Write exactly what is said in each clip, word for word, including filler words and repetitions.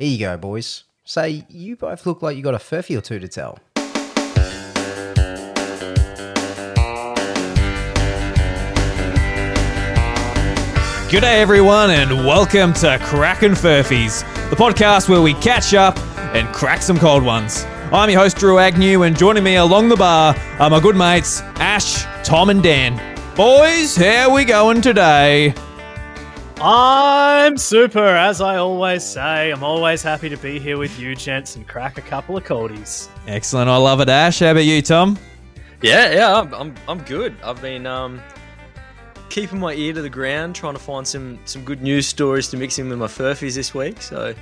Here you go, boys. Say, you both look like you got a furphy or two to tell. G'day everyone and welcome to Crackin' Furphies, the podcast where we catch up and crack some cold ones. I'm your host Drew Agnew, and joining me along the bar are my good mates Ash, Tom and Dan. Boys, how we going today? I'm super, as I always say. I'm always happy to be here with you gents and crack a couple of coldies. Excellent, I love it, Ash. How about you, Tom? Yeah, yeah, I'm I'm, I'm good. I've been... um. keeping my ear to the ground, trying to find some some good news stories to mix in with my furfies this week. So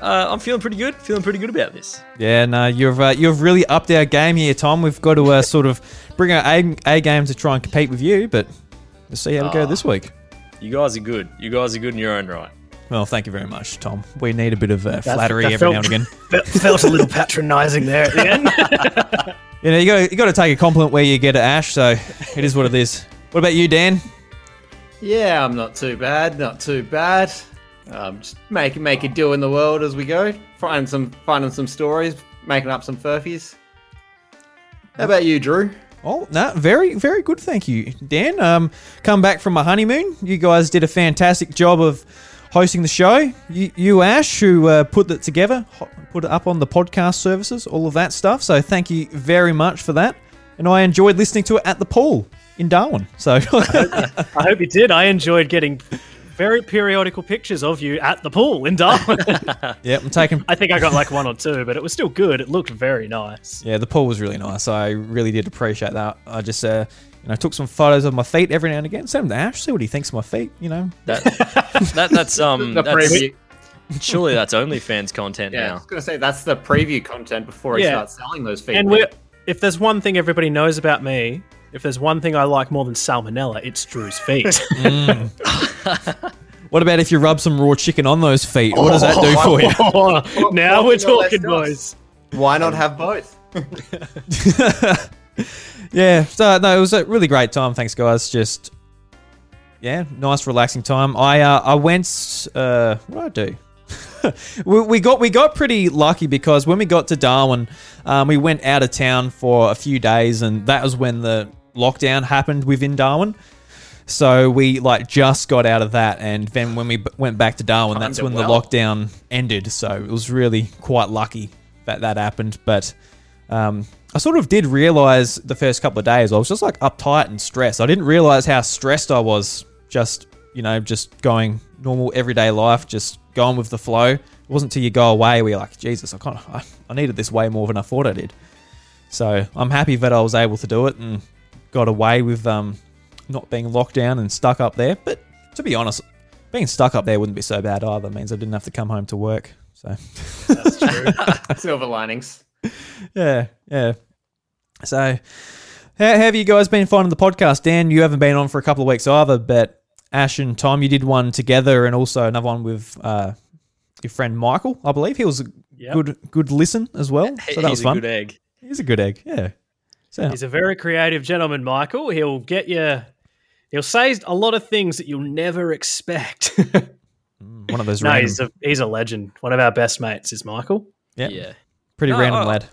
uh, I'm feeling pretty good, feeling pretty good about this. Yeah, no, you've uh, you've really upped our game here, Tom. We've got to uh, sort of bring our A, A game to try and compete with you, but we'll see how uh, we go this week. You guys are good. You guys are good in your own right. Well, thank you very much, Tom. We need a bit of uh, flattery that every felt, now and again. That felt a little patronising there at the end. You know, you got you got to take a compliment where you get it, Ash. So it is what it is. What about you, Dan? Yeah, I'm not too bad, not too bad. Um, just make, make a do in the world as we go. Finding some, finding some stories, making up some furfies. How about you, Drew? Oh, no, very, very good, thank you, Dan. Um, come back from my honeymoon. You guys did a fantastic job of hosting the show. You, you Ash, who uh, put it together, put it up on the podcast services, all of that stuff. So thank you very much for that. And I enjoyed listening to it at the pool in Darwin. So I, hope, I hope you did. I enjoyed getting very periodical pictures of you at the pool in Darwin. Yeah, I'm taking. I think I got like one or two, but it was still good. It looked very nice. Yeah, the pool was really nice. I really did appreciate that. I just, uh, you know, took some photos of my feet every now and again. Send them to Ash, see what he thinks of my feet. You know, that, that that's um. That's, surely that's OnlyFans content yeah, now. I was gonna say that's the preview content before he yeah. starts selling those feet. And we, if there's one thing everybody knows about me. If there's one thing I like more than salmonella, it's Drew's feet. Mm. What about if you rub some raw chicken on those feet? What does that do for you? Oh, now what, we're talking, boys. Why not have both? Yeah. So, no, it was a really great time. Thanks, guys. Just, yeah, nice, relaxing time. I uh, I went, uh, what did I do? we, we got we got pretty lucky because when we got to Darwin, um, we went out of town for a few days, and that was when the lockdown happened within Darwin. So we like just got out of that, and then when we b- went back to Darwin, that's when well. the lockdown ended. So it was really quite lucky that that happened. But um, I sort of did realize the first couple of days I was just like uptight and stressed. I didn't realize how stressed I was. Just you know, just going normal everyday life, just. Going with the flow. It wasn't till you go away where you're like, Jesus, I can't. I, I needed this way more than I thought I did. So I'm happy that I was able to do it and got away with um, not being locked down and stuck up there. But to be honest, being stuck up there wouldn't be so bad either. It means I didn't have to come home to work. So that's true. Silver linings. Yeah, yeah. So how have you guys been finding the podcast? Dan, you haven't been on for a couple of weeks either, but. Ash and Tom, you did one together and also another one with uh, your friend Michael, I believe. He was a yep. good good listen as well. So that He's was fun. He's a good egg. He's a good egg, yeah. So. He's a very creative gentleman, Michael. He'll get you, he'll say a lot of things that you'll never expect. One of those no, random... he's, a, he's a legend. One of our best mates is Michael. Yep. Yeah. Pretty no, random I, lad,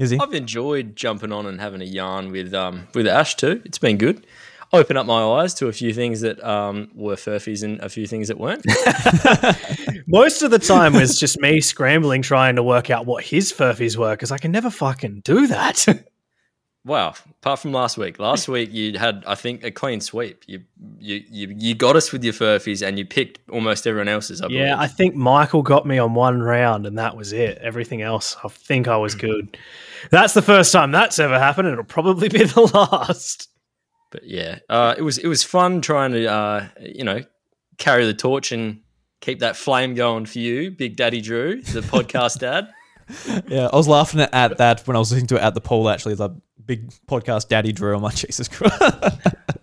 is he? I've enjoyed jumping on and having a yarn with um with Ash too. It's been good. Open up my eyes to a few things that um, were furfies and a few things that weren't. Most of the time it's just me scrambling trying to work out what his furfies were because I can never fucking do that. Wow. Apart from last week. Last week you had, I think, a clean sweep. You you you, you got us with your furfies and you picked almost everyone else's, I believe. Yeah, I think Michael got me on one round and that was it. Everything else, I think I was good. That's the first time that's ever happened and it'll probably be the last. But yeah, uh, it was it was fun trying to uh, you know carry the torch and keep that flame going for you, Big Daddy Drew, the podcast dad. Yeah, I was laughing at that when I was listening to it at the pool. Actually, the Big Podcast Daddy Drew. I'm like, Jesus Christ, the,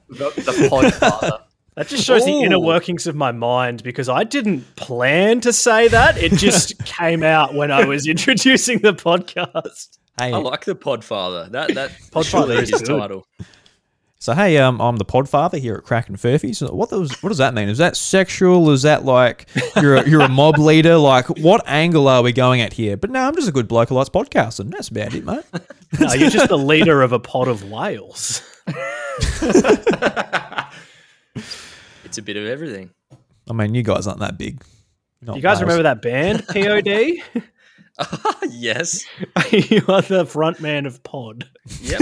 the Podfather. That just shows Ooh. the inner workings of my mind because I didn't plan to say that. It just came out when I was introducing the podcast. Hey. I like the Podfather. That that Podfather is his title. So, hey, um, I'm the Podfather here at Crackin' Furphies. What does what does that mean? Is that sexual? Is that like you're a, you're a mob leader? Like, what angle are we going at here? But no, I'm just a good bloke who likes podcasting. That's about it, mate. No, you're just the leader of a pod of whales. It's a bit of everything. I mean, you guys aren't that big. Not you guys whales. Remember that band P O D? Uh, yes. You are the front man of Pod. Yep.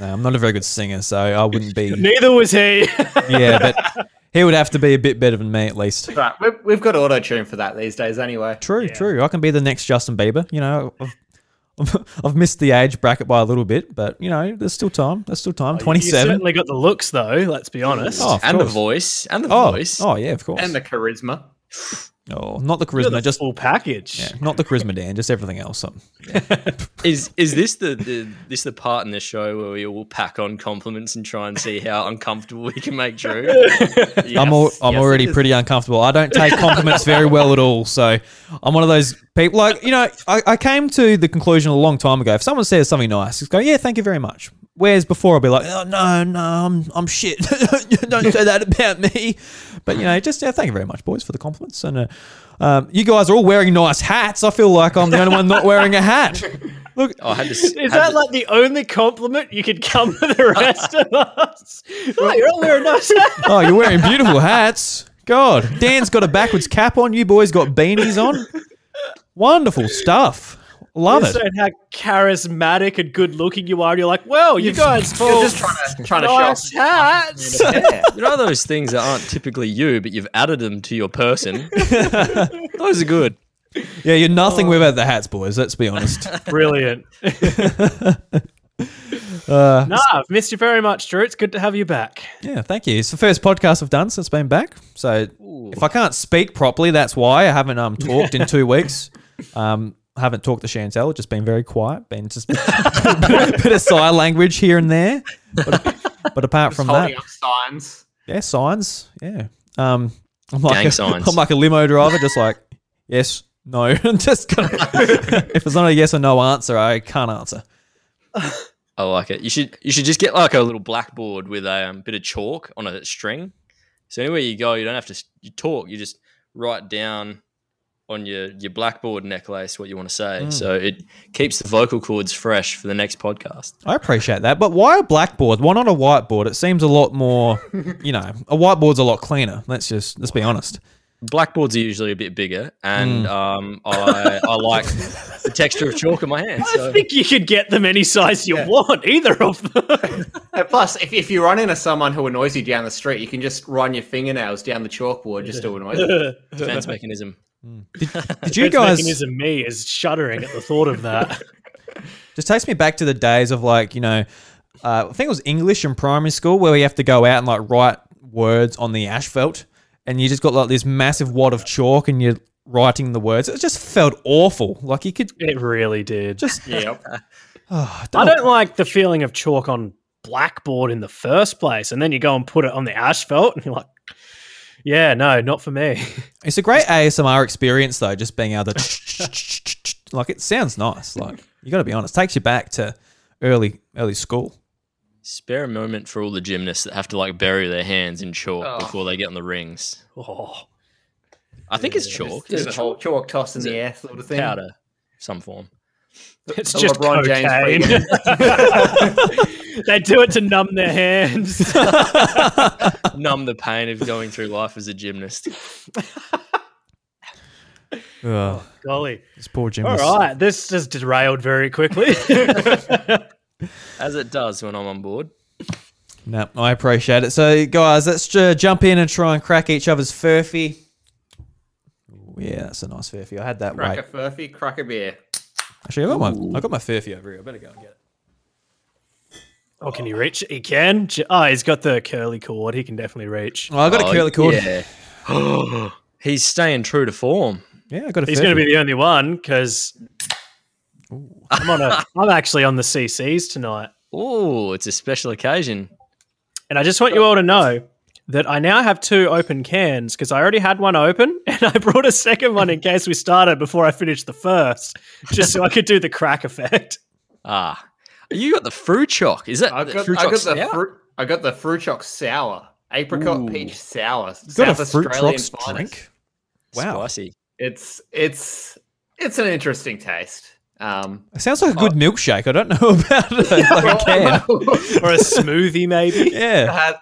No, I'm not a very good singer, so I wouldn't be. Neither was he. Yeah, but he would have to be a bit better than me at least. Right, we've, we've got auto tune for that these days, anyway. True, yeah. true. I can be the next Justin Bieber. You know, I've, I've missed the age bracket by a little bit, but you know, there's still time. There's still time. Oh, twenty-seven. You certainly got the looks, though. Let's be honest. Oh, and course. the voice, and the oh, voice. Oh yeah, of course. And the charisma. Oh, not the charisma, the just full package. Yeah, not the charisma, Dan, just everything else. Yeah. is is this the, the this the part in the show where we all pack on compliments and try and see how uncomfortable we can make Drew? yes. I'm all, I'm yes, already pretty uncomfortable. I don't take compliments very well at all, so I'm one of those people. Like you know, I, I came to the conclusion a long time ago. If someone says something nice, just go, yeah, thank you very much. Whereas before I'll be like, oh, no, no, I'm I'm shit. Don't say that about me. But, you know, just yeah, thank you very much, boys, for the compliments. And uh, um, you guys are all wearing nice hats. I feel like I'm the only one not wearing a hat. Look, oh, I had to, is had that to... like the only compliment you could come to the rest of us? Oh, you're all wearing nice hats. Oh, you're wearing beautiful hats. God, Dan's got a backwards cap on. You boys got beanies on. Wonderful stuff. Love it. How charismatic and good looking you are. And you're like, well, you guys fall just trying to trying nice to show hats. Yeah. You know those things that aren't typically you, but you've added them to your person. Those are good. Yeah, you're nothing oh. without the hats, boys. Let's be honest. Brilliant. uh, no, I've missed you very much, Drew. It's good to have you back. Yeah, thank you. It's the first podcast I've done since being back. So Ooh. If I can't speak properly, that's why I haven't um talked in two weeks. Um. Haven't talked to Chantel, just been very quiet, been just a bit of sign language here and there. But, but apart just from that, up signs. Yeah, signs. Yeah. Um, I'm like, a, signs. I'm like a limo driver, just like, yes, no. just gonna, if it's not a yes or no answer, I can't answer. I like it. You should you should just get like a little blackboard with a um, bit of chalk on a string. So anywhere you go, you don't have to you talk, you just write down on your, your blackboard necklace what you want to say. Mm. So it keeps the vocal cords fresh for the next podcast. I appreciate that. But why a blackboard? Why not a whiteboard? It seems a lot more, you know, a whiteboard's a lot cleaner. Let's just, let's be honest. Blackboards are usually a bit bigger and mm. um, I I like the texture of chalk in my hands. So. I think you could get them any size you yeah. want, either of them. And plus, if, if you run into someone who annoys you down the street, you can just run your fingernails down the chalkboard just to annoy them. Defense mechanism. Mm. Did, did you guys? Mechanism me is shuddering at the thought of that. Just takes me back to the days of like you know, uh, I think it was English in primary school where we have to go out and like write words on the asphalt, and you just got like this massive wad of chalk and you're writing the words. It just felt awful. Like you could. It really did. Just yeah. Oh, I don't like the feeling of chalk on blackboard in the first place, and then you go and put it on the asphalt, and you're like. Yeah, no, not for me. It's a great A S M R experience, though, just being able to... like, it sounds nice. Like, you got to be honest. It takes you back to early early school. Spare a moment for all the gymnasts that have to, like, bury their hands in chalk oh. before they get on the rings. Oh, I think it's chalk. It's, it's, it's a chalk, chalk toss in the air sort of thing. Powder, some form. It's a just LeBron James. They do it to numb their hands. Numb the pain of going through life as a gymnast. Oh, golly. This poor gymnast. All right. This just derailed very quickly. As it does when I'm on board. No, I appreciate it. So, guys, let's uh, jump in and try and crack each other's furphy. Ooh, yeah, that's a nice furphy. I had that right. Crack weight. A furphy, crack a beer. Actually, I got, my, I got my furphy over here. I better go and get it. Oh, can he reach? He can. Oh, he's got the curly cord. He can definitely reach. Oh, I got oh, a curly cord. Yeah. He's staying true to form. Yeah, I got a He's going to be the only one because I'm on a. I'm actually on the C Cs tonight. Oh, it's a special occasion. And I just want you all to know that I now have two open cans because I already had one open and I brought a second one in case we started before I finished the first, just so I could do the crack effect. Ah. You got the fruit choc. Is it? I got, fruit I, got the fru- I got the fruit choc sour, apricot Ooh. peach sour. You got South a fruit Australian drink. Wow, spicy. It's it's it's an interesting taste. Um, it sounds like a good oh, milkshake. I don't know about it. Like a can. Or a smoothie, maybe. Yeah. Had,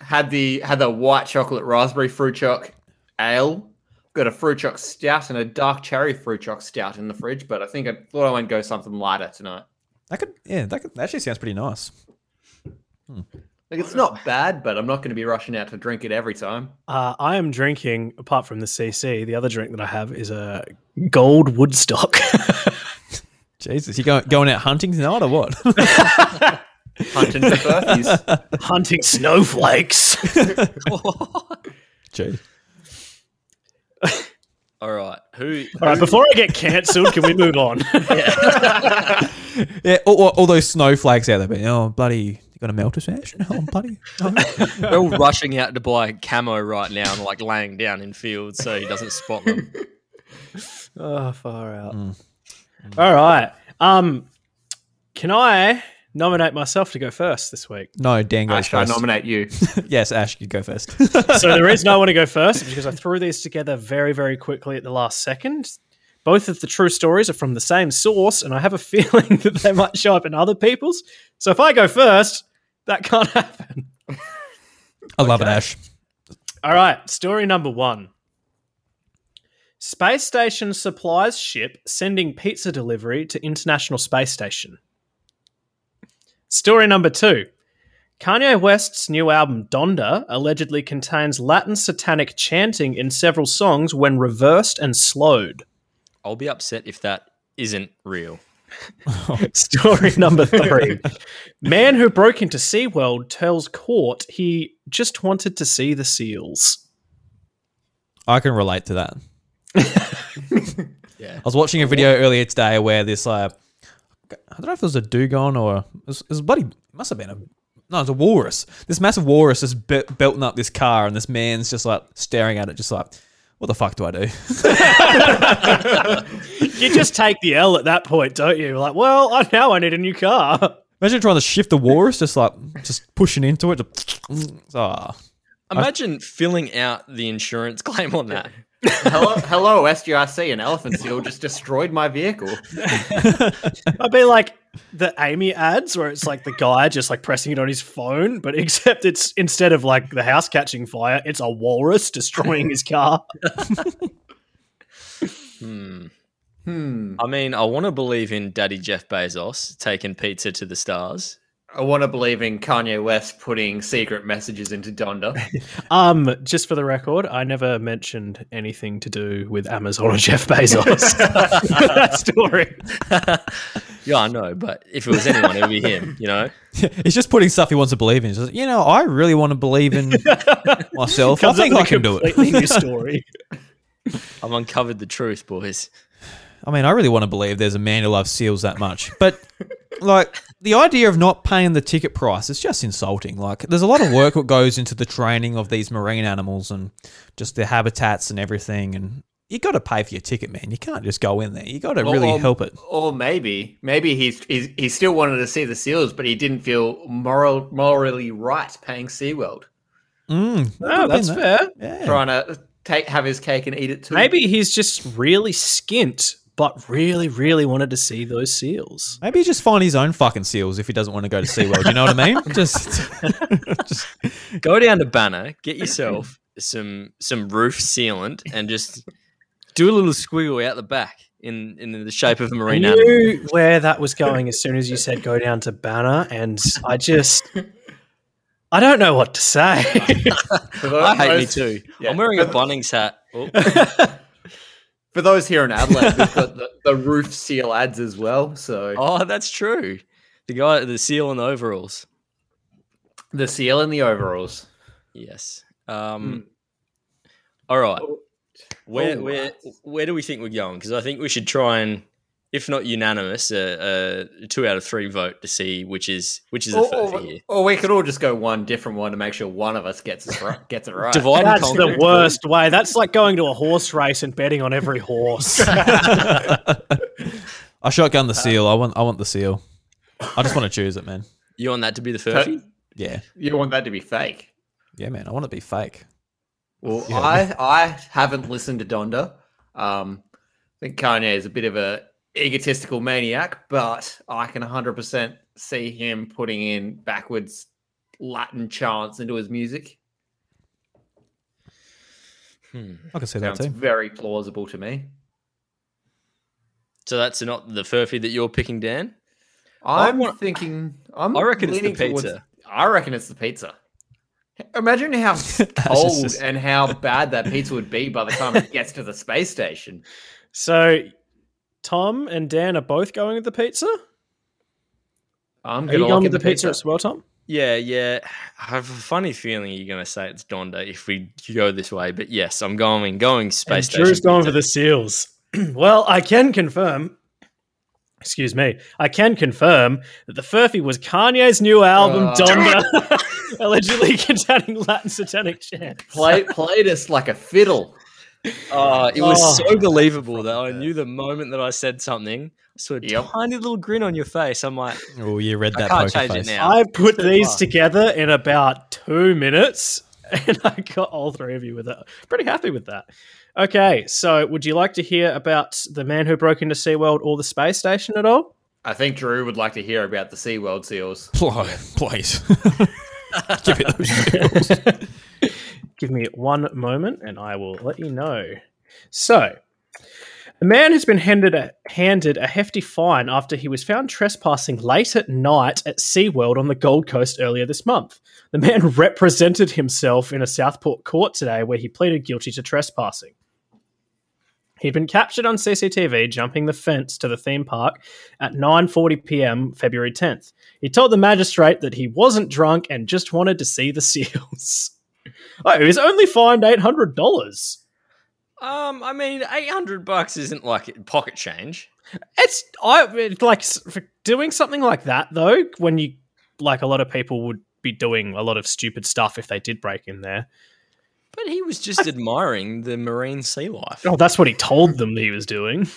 had the had the white chocolate raspberry fruit choc ale. Got a fruit choc stout and a dark cherry fruit choc stout in the fridge, but I think I thought I went go something lighter tonight. That could, yeah, that, could, that actually sounds pretty nice. Hmm. Like it's not bad, but I'm not going to be rushing out to drink it every time. Uh, I am drinking, apart from the C C, the other drink that I have is a Gold Woodstock. Jesus, you going going out hunting tonight or what? Hunting for furfies, hunting snowflakes. Jeez. All right. Who? All right. Who, before I get cancelled, can we move on? Yeah. yeah all, all, all those snowflakes out there, but oh bloody, you got to melt us, Ash? Oh bloody. No. They're all rushing out to buy camo right now and like laying down in fields so he doesn't spot them. Oh, far out. Mm. Mm. All right. Um, can I nominate myself to go first this week? No, Dan goes Ash, first. I nominate you. Yes, Ash, you go first. So the reason I want to go first is because I threw these together very, very quickly at the last second. Both of the true stories are from the same source, and I have a feeling that they might show up in other people's. So if I go first, that can't happen. I okay. love it, Ash. All right, story number one. Space Station supplies ship sending pizza delivery to International Space Station. Story number two. Kanye West's new album, Donda, allegedly contains Latin satanic chanting in several songs when reversed and slowed. I'll be upset if that isn't real. Story number three. Man who broke into SeaWorld tells court he just wanted to see the seals. I can relate to that. Yeah. I was watching a video earlier today where this, uh, I don't know if it was a dugong or it was, it was a bloody, it must have been a, no, it was a walrus. This massive walrus is be- belting up this car and this man's just like staring at it, just like, what the fuck do I do? You just take the L at that point, don't you? Like, well, I, now I need a new car. Imagine trying to shift the walrus, just like, just pushing into it. Just, oh. Imagine I, filling out the insurance claim on that. hello, hello, S G R C, an elephant seal just destroyed my vehicle. I'd be like the Amy ads where it's like the guy just like pressing it on his phone, but except it's instead of like the house catching fire, it's a walrus destroying his car. hmm. Hmm. I mean, I want to believe in Daddy Jeff Bezos taking pizza to the stars. I want to believe in Kanye West putting secret messages into Donda. um, just for the record, I never mentioned anything to do with Amazon or Jeff Bezos. That story. Yeah, I know, but if it was anyone, it would be him, you know? He's just putting stuff he wants to believe in. He's just, you know, I really want to believe in myself. I think I can do it. New story. I've uncovered the truth, boys. I mean, I really want to believe there's a man who loves seals that much, but... Like, the idea of not paying the ticket price is just insulting. Like, there's a lot of work that goes into the training of these marine animals and just their habitats and everything. And you got to pay for your ticket, man. You can't just go in there. You got to really or, help it. Or maybe, maybe he's, he's he still wanted to see the seals, but he didn't feel moral morally right paying SeaWorld. Mm, oh, that's that. fair. Yeah. Trying to take have his cake and eat it too. Maybe he's just really skint. But really, really wanted to see those seals. Maybe just find his own fucking seals if he doesn't want to go to SeaWorld. You know what I mean? Just, just go down to Banner, get yourself some some roof sealant, and just do a little squiggle out the back in, in the shape of a marine animal. I knew where that was going as soon as you said go down to Banner, and I just... I don't know what to say. I hate me too. Yeah. I'm wearing a Bunnings hat. Oh. For those here in Adelaide, we've got the, the roof seal ads as well. So, oh, that's true. The guy, the seal in the overalls, the seal in the overalls. Yes. Um, mm. All right. Where, oh, where, where do we think we're going? Because I think we should try and, if not unanimous, a, a two out of three vote to see which is which is the further here. Or we could all just go one different one to make sure one of us gets it right. Gets it right. Divide That's and conquer. The worst way. That's like going to a horse race and betting on every horse. I shotgun the seal. I want. I want the seal. I just want to choose it, man. You want that to be the furphy? Yeah. You want that to be fake? Yeah, man. I want it to be fake. Well, yeah. I I haven't listened to Donda. Um, I think Kanye is a bit of a egotistical maniac, but I can one hundred percent see him putting in backwards Latin chants into his music. Hmm. I can see Sounds that too. Very plausible to me. So that's not the furphy that you're picking, Dan? I'm want, thinking. I'm I reckon it's the pizza. Towards, I reckon it's the pizza. Imagine how cold just... and how bad that pizza would be by the time it gets to the space station. So, Tom and Dan are both going with the pizza. I'm going to look at the pizza as well, Tom. Yeah, yeah. I have a funny feeling you're going to say it's Donda if we go this way. But yes, I'm going going space station. Drew's going for the seals. Well, I can confirm. Excuse me. I can confirm that the furphy was Kanye's new album, uh, Donda, allegedly containing Latin satanic chants. Play, played us like a fiddle. Uh, it was oh, so believable that I knew the moment that I said something. I saw a yep. tiny little grin on your face. I'm like, oh, you read that poker face. Now. I put these together in about two minutes, and I got all three of you with it. Pretty happy with that. Okay, so would you like to hear about the man who broke into SeaWorld or the space station at all? I think Drew would like to hear about the SeaWorld seals. Oh, please. Give me those seals. Give me one moment and I will let you know. So, a man has been handed a, handed a hefty fine after he was found trespassing late at night at SeaWorld on the Gold Coast earlier this month. The man represented himself in a Southport court today where he pleaded guilty to trespassing. He'd been captured on C C T V jumping the fence to the theme park at nine forty p.m. February tenth. He told the magistrate that he wasn't drunk and just wanted to see the seals. Oh, he was only fined eight hundred dollars. Um, I mean, eight hundred bucks isn't like pocket change. It's I like for doing something like that though, when you like a lot of people would be doing a lot of stupid stuff if they did break in there. But he was just I, admiring the marine sea life. Oh, that's what he told them that he was doing.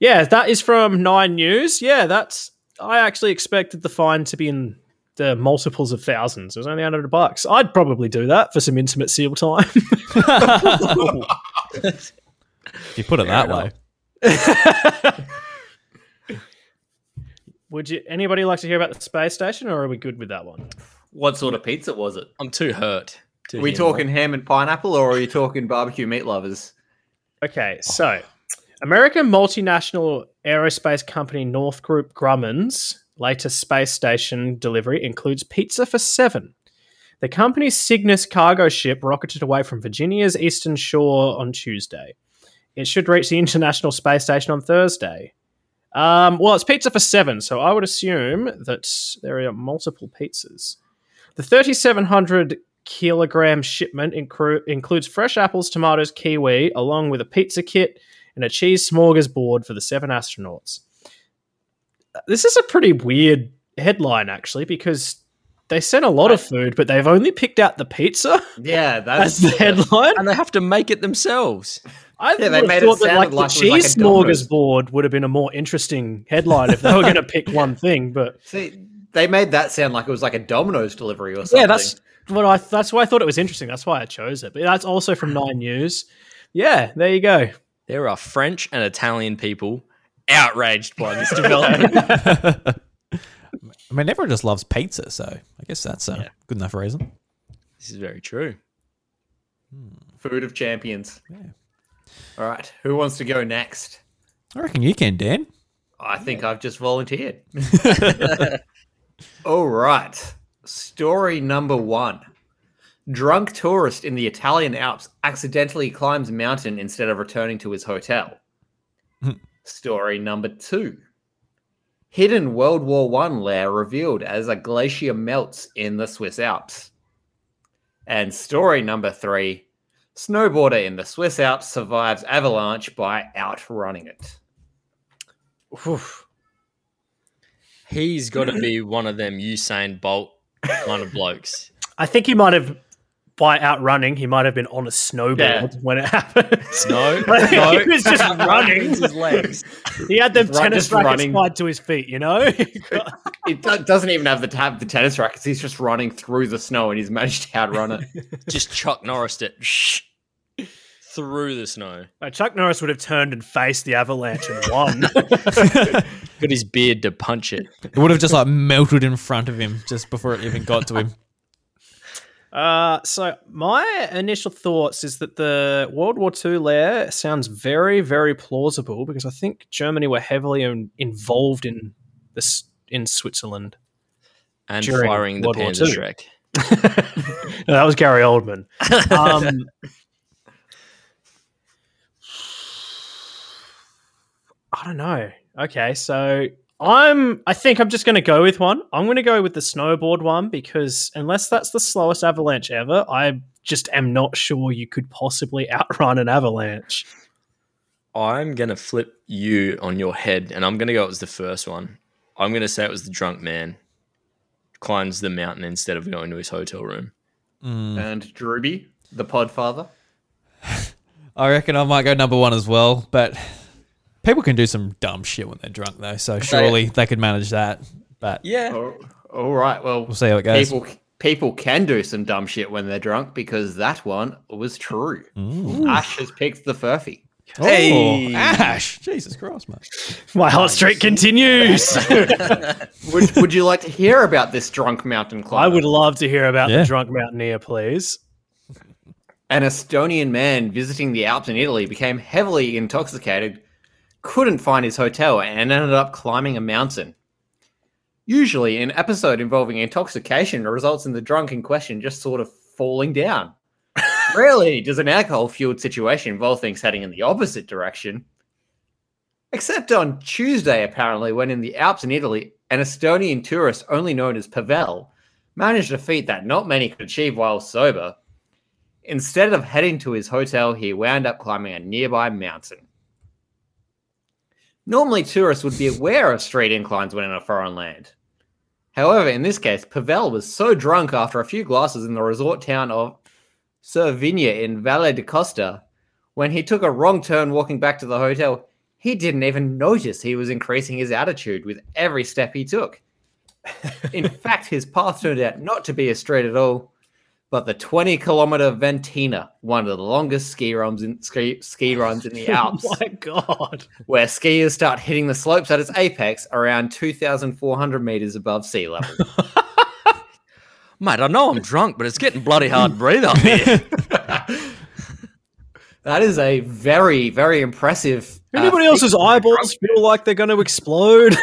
Yeah, that is from Nine News. Yeah, that's I actually expected the fine to be in the multiples of thousands. It was only one hundred bucks. I'd probably do that for some intimate seal time. If you put it yeah, that way. Would you? Anybody like to hear about the space station, or are we good with that one? What sort of pizza was it? I'm too hurt. Are we talking ham and pineapple, or are you talking barbecue meat lovers? Okay, so American multinational aerospace company Northrop Grumman's later space station delivery includes pizza for seven. The company's Cygnus cargo ship rocketed away from Virginia's eastern shore on Tuesday. It should reach the International Space Station on Thursday. Um, well, it's pizza for seven, so I would assume that there are multiple pizzas. The three thousand seven hundred kilogram shipment incru- includes fresh apples, tomatoes, kiwi, along with a pizza kit and a cheese smorgasbord for the seven astronauts. This is a pretty weird headline, actually, because they sent a lot of food, but they've only picked out the pizza. Yeah, that's as the headline, and they have to make it themselves. I yeah, they made thought it that like, like the cheese like smorgasbord would have been a more interesting headline if they were going to pick one thing. But see, they made that sound like it was like a Domino's delivery or something. Yeah, that's what I. That's why I thought it was interesting. That's why I chose it. But that's also from Nine News. Yeah, there you go. There are French and Italian people outraged by this development. I mean, everyone just loves pizza, so I guess that's a yeah. good enough reason. This is very true. Hmm. Food of champions. Yeah. All right, who wants to go next? I reckon you can, Dan. I think yeah. I've just volunteered. All right, story number one. Drunk tourist in the Italian Alps accidentally climbs mountain instead of returning to his hotel. Story number two. Hidden World War One lair revealed as a glacier melts in the Swiss Alps. And story number three. Snowboarder in the Swiss Alps survives avalanche by outrunning it. Oof. He's got to be one of them Usain Bolt kind of blokes. I think he might have by outrunning, he might have been on a snowboard yeah. when it happened. No, like, no. He was just running. His legs. He had them just tennis run, rackets tied to his feet, you know? It doesn't even have the, have the tennis rackets. He's just running through the snow and he's managed to outrun it. Just Chuck Norris it. Shh. Through the snow. Now, Chuck Norris would have turned and faced the avalanche and won. Got his beard to punch it. It would have just like melted in front of him just before it even got to him. Uh, so my initial thoughts is that the World War Two lair sounds very, very plausible because I think Germany were heavily in, involved in this in Switzerland and firing the Panzerschreck. No, that was Gary Oldman. Um, I don't know. Okay, so I'm. I think I'm just going to go with one. I'm going to go with the snowboard one because unless that's the slowest avalanche ever, I just am not sure you could possibly outrun an avalanche. I'm going to flip you on your head, and I'm going to go it was the first one. I'm going to say it was the drunk man climbs the mountain instead of going to his hotel room. Mm. And Drewby, the Podfather. I reckon I might go number one as well, but. People can do some dumb shit when they're drunk, though, so surely they, they could manage that. But yeah. All, all right, well, we'll see how it goes. People, people can do some dumb shit when they're drunk because that one was true. Ooh. Ash has picked the Furphy. Oh, hey. Ash. Jesus Christ, mate. My hot streak continues. would, would you like to hear about this drunk mountain climber? I would love to hear about yeah. the drunk mountaineer, please. An Estonian man visiting the Alps in Italy became heavily intoxicated, couldn't find his hotel and ended up climbing a mountain. Usually an episode involving intoxication results in the drunk in question just sort of falling down. Rarely does an alcohol-fueled situation involve things heading in the opposite direction. Except on Tuesday, apparently, when in the Alps in Italy, an Estonian tourist only known as Pavel managed a feat that not many could achieve while sober. Instead of heading to his hotel, he wound up climbing a nearby mountain. Normally, tourists would be aware of street inclines when in a foreign land. However, in this case, Pavel was so drunk after a few glasses in the resort town of Cervinia in Valle de Costa, when he took a wrong turn walking back to the hotel, he didn't even notice he was increasing his altitude with every step he took. In fact, his path turned out not to be a street at all, but the twenty-kilometer Ventina, one of the longest ski runs in, ski, ski runs in the Alps. Oh, my God. Where skiers start hitting the slopes at its apex around two thousand four hundred meters above sea level. Mate, I know I'm drunk, but it's getting bloody hard to breathe up here. That is a very, very impressive... Anybody uh, else's eyeballs feel like they're going to explode?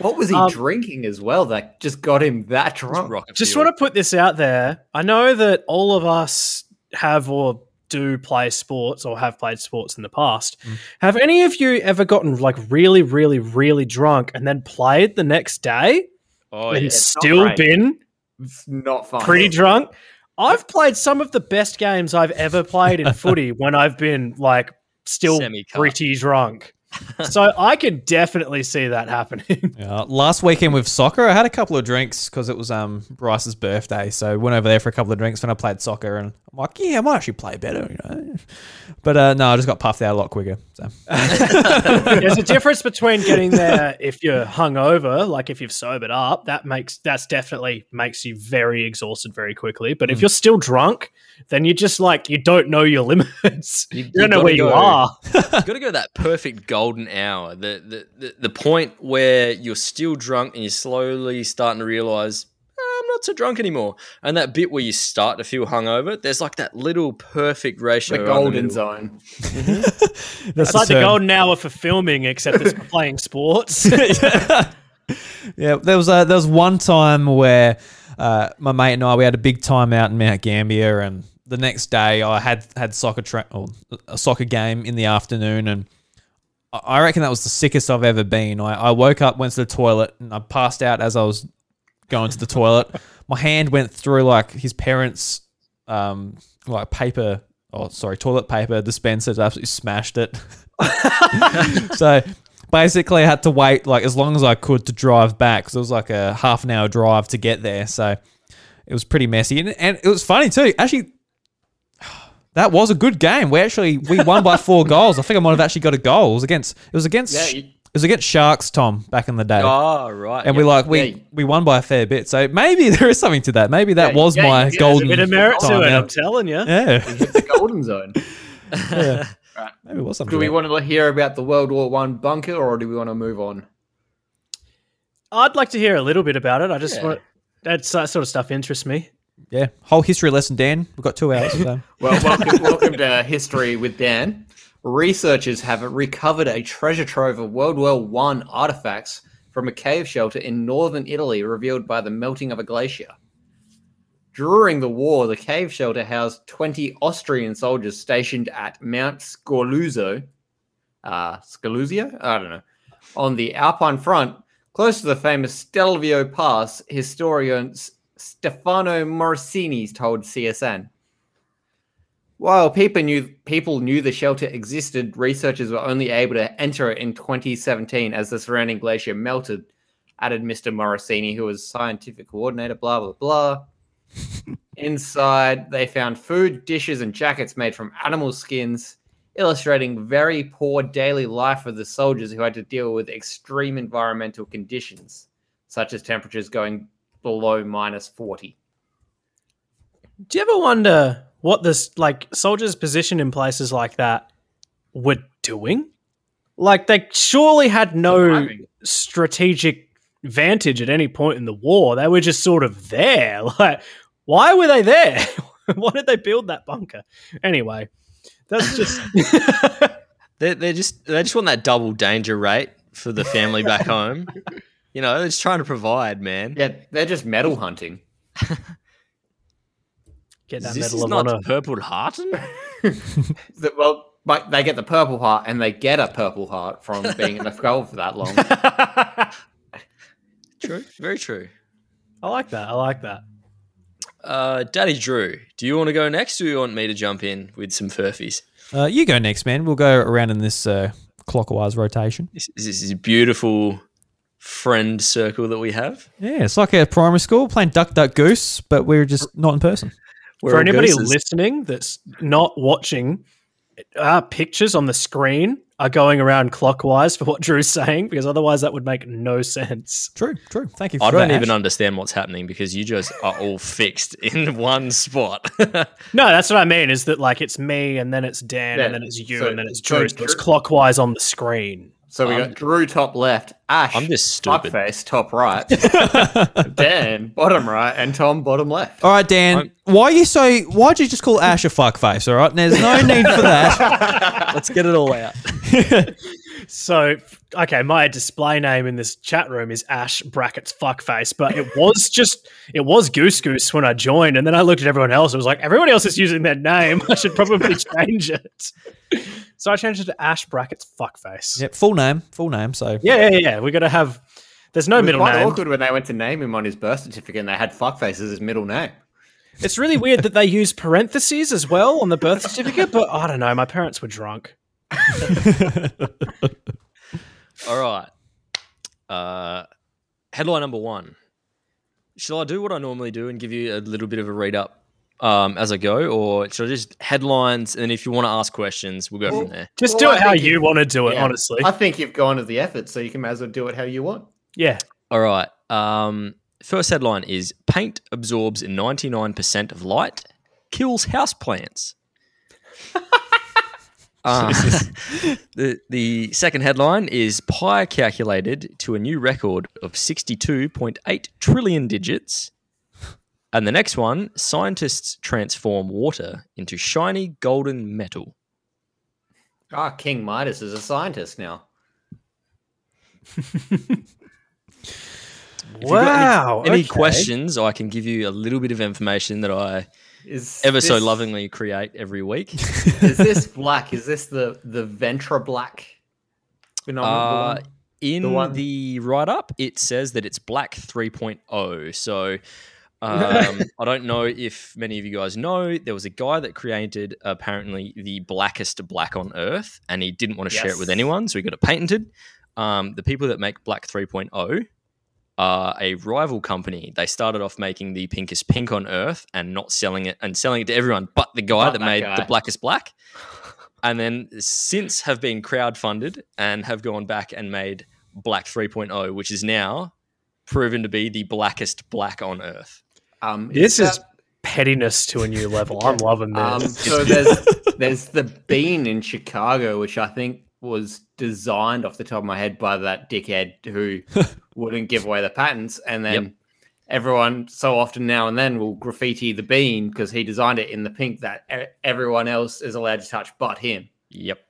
What was he um, drinking as well that just got him that drunk? Just want to put this out there. I know that all of us have or do play sports or have played sports in the past. Mm. Have any of you ever gotten like really, really, really drunk and then played the next day oh, and yeah. still been it's not fun. pretty drunk? I've played some of the best games I've ever played in footy when I've been like still Semi-cut. pretty drunk. So I could definitely see that happening. Yeah, last weekend with soccer, I had a couple of drinks because it was um, Bryce's birthday. So I went over there for a couple of drinks when I played soccer, and I'm like, yeah, I might actually play better, you know. But uh, no, I just got puffed out a lot quicker. So. There's a difference between getting there if you're hungover, like if you've sobered up, that makes that's definitely makes you very exhausted very quickly. But if mm. you're still drunk, then you're just like you don't know your limits. You, you don't know where go, you are. You've got to go that perfect goal. Golden hour, the, the the the point where you're still drunk and you're slowly starting to realize oh, I'm not so drunk anymore, and that bit where you start to feel hungover. There's like that little perfect ratio, the golden zone. Mm-hmm. That's like the golden hour for filming, except it's for playing sports. yeah. yeah, there was a, there was one time where uh, my mate and I we had a big time out in Mount Gambier, and the next day I had had soccer tra- or a soccer game in the afternoon and. I reckon that was the sickest I've ever been. I, I woke up, went to the toilet, and I passed out as I was going to the toilet. My hand went through like his parents' um, like paper, oh sorry, toilet paper dispenser. I absolutely smashed it. So basically, I had to wait like as long as I could to drive back because it was like a half an hour drive to get there. So it was pretty messy. And, and it was funny too. Actually, that was a good game. We actually, we won by four goals. I think I might have actually got a goal. It was against, it was against, yeah, you- it was against Sharks, Tom, back in the day. Oh, right. And yeah, we like, we, yeah. we won by a fair bit. So maybe there is something to that. Maybe that yeah, was yeah, my yeah, golden. There's a bit of merit to it, out. I'm telling you. Yeah. You hit the golden zone. Yeah. Right. Maybe it was something. Do we want to hear about the World War One bunker, or do we want to move on? I'd like to hear a little bit about it. I just yeah. want that sort of stuff interests me. Yeah, whole history lesson, Dan. We've got two hours. So. Well, welcome, welcome to History with Dan. Researchers have recovered a treasure trove of World War One artifacts from a cave shelter in northern Italy, revealed by the melting of a glacier. During the war, the cave shelter housed twenty Austrian soldiers stationed at Mount Scorluzzo, uh, Scorluzzo? I don't know, on the Alpine front, close to the famous Stelvio Pass. Historian Stefano Morosini told C S N. While people knew people knew the shelter existed, researchers were only able to enter it in twenty seventeen as the surrounding glacier melted, added Mister Morosini, who was scientific coordinator, blah, blah, blah. Inside, they found food, dishes, and jackets made from animal skins, illustrating very poor daily life of the soldiers who had to deal with extreme environmental conditions, such as temperatures going below minus forty. Do you ever wonder what this, like, soldiers positioned in places like that were doing? Like, they surely had no strategic vantage at any point in the war. They were just sort of there. Like, why were they there? Why did they build that bunker? Anyway, that's just they they just they just want that double danger rate for the family back home. You know, they're just trying to provide, man. Yeah, they're just medal hunting. Get that this medal of honor. Purple heart. Well, but they get the purple heart, and they get a purple heart from being in the skull for that long. True, very true. I like that. I like that. Uh, Daddy Drew, do you want to go next, or do you want me to jump in with some furfies? Uh, you go next, man. We'll go around in this uh, clockwise rotation. This, this is a beautiful friend circle that we have. Yeah, it's like a primary school playing Duck, Duck, Goose, but we're just not in person. We're For anybody gooses. listening that's not watching, our pictures on the screen are going around clockwise for what Drew's saying, because otherwise that would make no sense. True, true. Thank you for I that. I don't even understand what's happening, because you just are all fixed in one spot. No, that's what I mean, is that, like, it's me, and then it's Dan, yeah. and then it's you, so, and then it's Drew. So Drew. It's clockwise on the screen. So we um, got Drew top left, Ash I'm just stupid. Fuckface top right, Dan bottom right, and Tom bottom left. All right, Dan, I'm- why are you so? Why'd you just call Ash a fuckface? All right, there's no need for that. Let's get it all out. So, okay, my display name in this chat room is Ash brackets fuckface, but it was just it was Goose Goose when I joined, and then I looked at everyone else. It was like, everyone else is using their name. I should probably change it. So I changed it to Ash brackets fuckface. Yep, full name, full name. So yeah, yeah, yeah. We got to have. There's no middle name. It was quite awkward when they went to name him on his birth certificate, and they had fuckface as his middle name. It's really weird that they use parentheses as well on the birth certificate, but I don't know. My parents were drunk. All right. Uh, headline number one. Shall I do what I normally do and give you a little bit of a read up um, as I go, or shall I just headlines, and if you want to ask questions, we'll go well, from there? Just do well, it I how you, you want to do it, yeah, honestly. I think you've gone to the effort, so you can as well do it how you want. Yeah. All right. Um, first headline is, paint absorbs ninety-nine percent of light, kills houseplants. Um, the the second headline is, pi calculated to a new record of sixty-two point eight trillion digits. And the next one, scientists transform water into shiny golden metal. Ah, oh, King Midas is a scientist now. Wow. Any, any okay. questions, I can give you a little bit of information that I... Is ever this, so lovingly create every week. Is this black? Is this the the Vantablack? Uh, in the, one? the write-up, it says that it's Black three point oh. So um, I don't know if many of you guys know, there was a guy that created apparently the blackest black on Earth, and he didn't want to yes. share it with anyone, so he got it patented. Um, the people that make Black three point oh are a rival company. They started off making the pinkest pink on earth and not selling it and selling it to everyone but the guy not that, that made guy. the blackest black. And then since have been crowdfunded and have gone back and made Black three point oh, which is now proven to be the blackest black on earth. Um, this is, that- is pettiness to a new level. I'm loving this. Um, so there's there's the bean in Chicago, which I think was designed off the top of my head by that dickhead who wouldn't give away the patents. And then yep. everyone so often now and then will graffiti the bean because he designed it in the pink that everyone else is allowed to touch but him. Yep.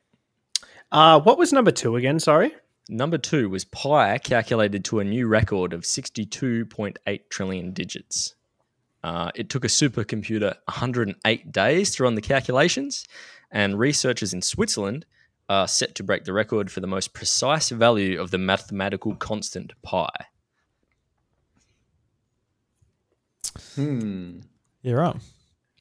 Uh, what was number two again? Sorry. Number two was pi calculated to a new record of sixty-two point eight trillion digits. Uh, it took a supercomputer one hundred eight days to run the calculations, and researchers in Switzerland are set to break the record for the most precise value of the mathematical constant pi. Hmm. You're right.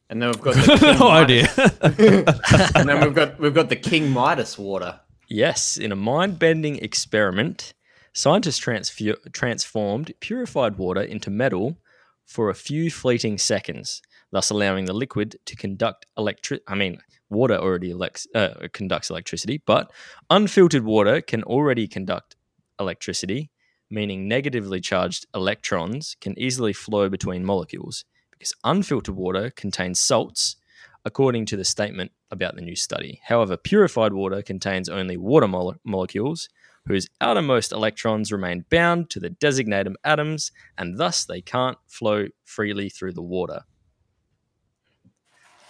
And then we've got the King no Midas. idea. And then we've got we've got the King Midas water. Yes, in a mind-bending experiment, scientists transfer- transformed purified water into metal for a few fleeting seconds, thus allowing the liquid to conduct electric. I mean, water already elect- uh, conducts electricity, but unfiltered water can already conduct electricity, meaning negatively charged electrons can easily flow between molecules because unfiltered water contains salts, according to the statement about the new study. However, purified water contains only water mole- molecules whose outermost electrons remain bound to the designated atoms, and thus they can't flow freely through the water.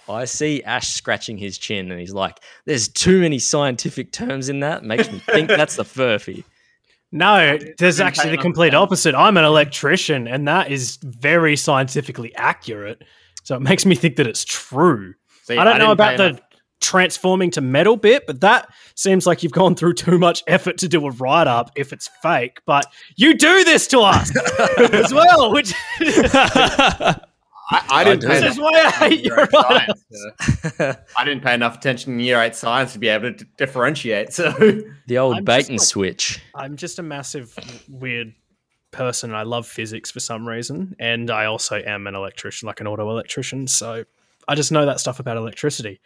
I see Ash scratching his chin, and he's like, there's too many scientific terms in that. Makes me think that's the furphy. No, there's actually the complete opposite. I'm an electrician, and that is very scientifically accurate, so it makes me think that it's true. See, I don't I know about the... transforming to metal bit, but that seems like you've gone through too much effort to do a write-up if it's fake, but you do this to us as well, which I, I didn't I pay this is why I hate your science, so. I didn't pay enough attention in year eight science to be able to d- differentiate, so the old I'm bait and like, switch. I'm just a massive weird person. I love physics for some reason, and I also am an electrician, like an auto electrician, so I just know that stuff about electricity.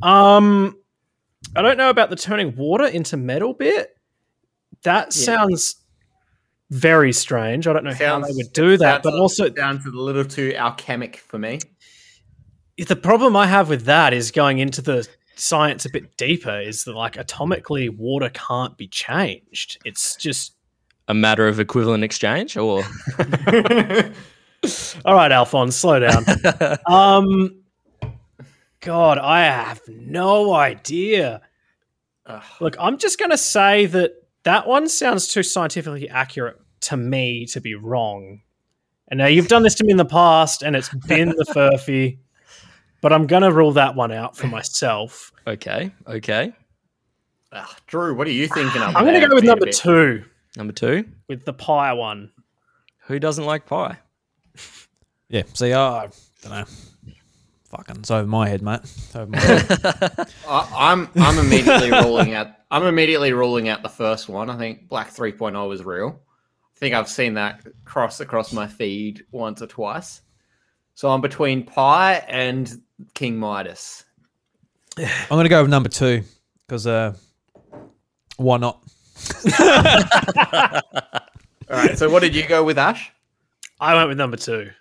Um, I don't know about the turning water into metal bit. That yeah. sounds very strange. I don't know sounds, how they would do that, but also it sounds a little too alchemic for me. The problem I have with that is going into the science a bit deeper is that, like, atomically water can't be changed. It's just a matter of equivalent exchange, or all right, Alphonse, slow down. um. God, I have no idea. Ugh. Look, I'm just going to say that that one sounds too scientifically accurate to me to be wrong. And now you've done this to me in the past, and it's been the furphy, but I'm going to rule that one out for myself. Okay, okay. Ugh, Drew, what are you thinking? I'm going to go with number two. Number two? With the pie one. Who doesn't like pie? Yeah, see, uh, I don't know. Fucking, it's over my head, mate. It's over my head. I'm I'm immediately ruling out. I'm immediately ruling out the first one. I think Black three point oh is real. I think I've seen that cross across my feed once or twice. So I'm between Pi and King Midas. I'm gonna go with number two because uh, why not? All right. So what did you go with, Ash? I went with number two.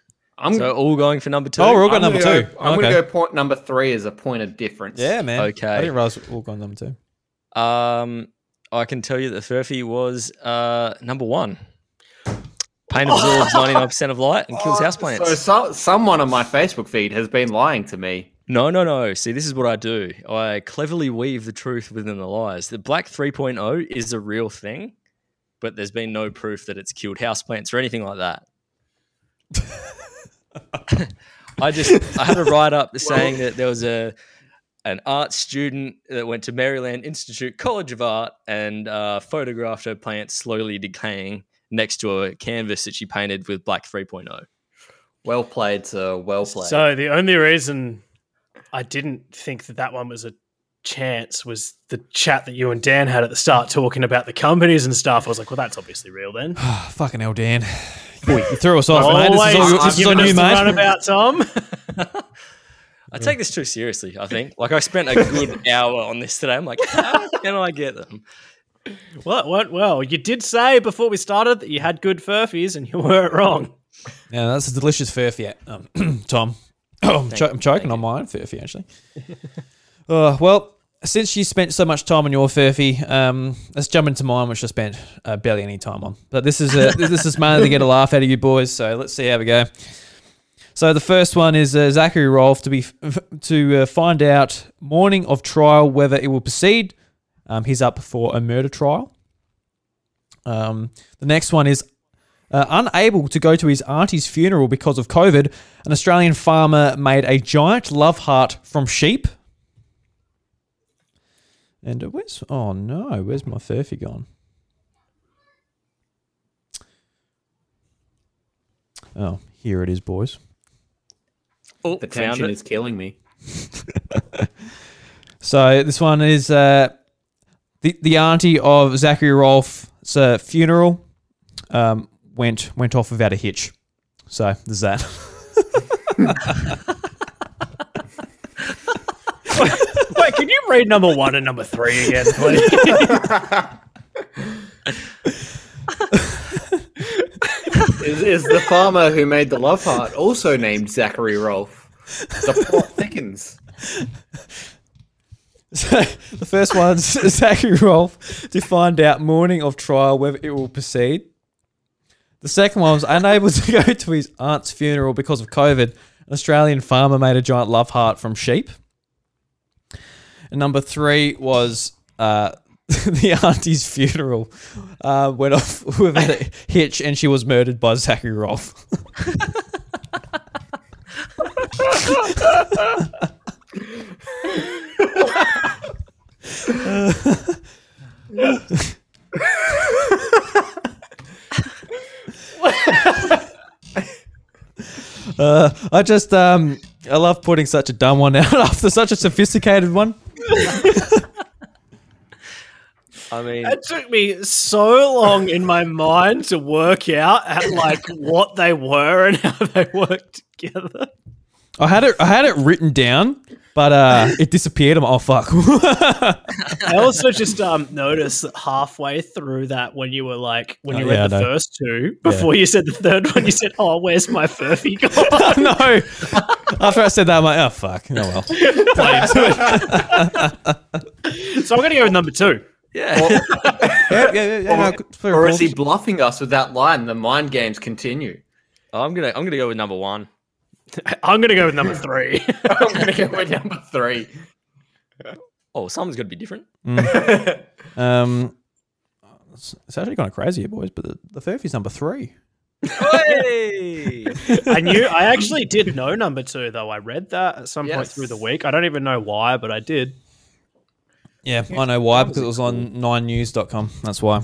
I'm so all going for number two. Oh, we're all going number two. Go, I'm okay. going to go point number three as a point of difference. Yeah, man. Okay. I didn't realize we're all going number two. Um, I can tell you that Furphy was uh, number one. Pain absorbs ninety-nine percent of light and kills oh, houseplants. So, so someone on my Facebook feed has been lying to me. No, no, no. See, this is what I do. I cleverly weave the truth within the lies. The Black three point oh is a real thing, but there's been no proof that it's killed houseplants or anything like that. I just I had a write up saying that there was a an art student that went to Maryland Institute College of Art and uh, photographed her plants slowly decaying next to a canvas that she painted with Black three point oh. Well played, sir. Well played. So the only reason I didn't think that that one was a chance was the chat that you and Dan had at the start talking about the companies and stuff. I was like, well, that's obviously real then. Fucking hell, Dan. Boy, you threw us off, mate. This is, all, this is on you, mate. Run about, Tom. I take this too seriously, I think. Like, I spent a good hour on this today. I'm like, how can I get them? What? What? Well, you did say before we started that you had good furfies and you weren't wrong. Yeah, that's a delicious furfy, um, Tom. Oh, I'm, cho- I'm choking on my own furfy, actually. Uh, well, since you spent so much time on your furfy, um, let's jump into mine, which I spent uh, barely any time on. But this is a, this is mainly to get a laugh out of you boys, so let's see how we go. So the first one is uh, Zachary Rolfe to be f- to uh, find out morning of trial whether it will proceed. Um, he's up for a murder trial. Um, the next one is uh, unable to go to his auntie's funeral because of COVID. An Australian farmer made a giant love heart from sheep. And where's... Oh, no. Where's my furphy gone? Oh, here it is, boys. Oh, the tension is killing me. So this one is uh, the, the auntie of Zachary Rolfe's uh, funeral um, went went off without a hitch. So there's that. Wait, can you read number one and number three again, please? is, is the farmer who made the love heart also named Zachary Rolfe? The plot thickens. So the first one's Zachary Rolfe to find out morning of trial whether it will proceed. The second one was unable to go to his aunt's funeral because of COVID. An Australian farmer made a giant love heart from sheep. And number three was uh, the auntie's funeral uh, went off with a hitch and she was murdered by Zachary Rolfe. uh, I just, um, I love putting such a dumb one out after such a sophisticated one. I mean, it took me so long in my mind to work out at like what they were and how they worked together. I had it, I had it written down, but uh, it disappeared. I'm oh fuck! I also just um noticed that halfway through that when you were like when oh, you read yeah, the first two before yeah. you said the third one, you said, "Oh, where's my furphy gone?" No. After I said that, I'm like, oh, fuck. No, well. So I'm going to go with number two. Yeah. Or, yeah, yeah, yeah, yeah, or, no, or is he bluffing us with that line? The mind games continue. I'm going to I'm gonna go with number one. I'm going to go with number three. I'm going to go with number three. Oh, something's got to be different. Mm. um, It's actually gone crazy here, boys, but the, the furphy's number three. Hey! I knew I actually did know number two though. I read that at some yes. point through the week. I don't even know why, but I did. Yeah, I know why because it was on nine news dot com. That's why.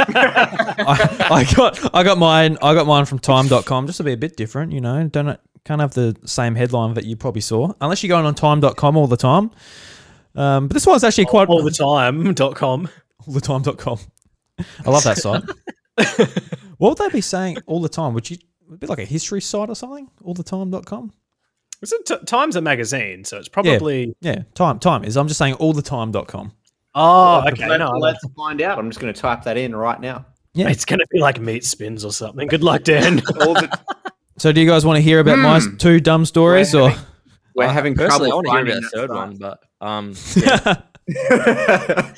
I, I got I got mine I got mine from time dot com just to be a bit different, you know. Don't can't have the same headline that you probably saw unless you're going on time dot com all the time. Um, but this one's actually quite all the time dot com. All the time dot com. I love that site. What would they be saying all the time? Would you would it be like a history site or something? all the time dot com? T- Time's a magazine, so it's probably... Yeah, yeah. Time Time is. I'm just saying all the time dot com. Oh, okay. Let, no, let's find out. I'm just going to type that in right now. Yeah, it's going to be like meat spins or something. Good luck, Dan. all the- so do you guys want to hear about mm. my two dumb stories? We're or having, We're uh, having personally, trouble I want to hear about the third one, but... Um, yeah.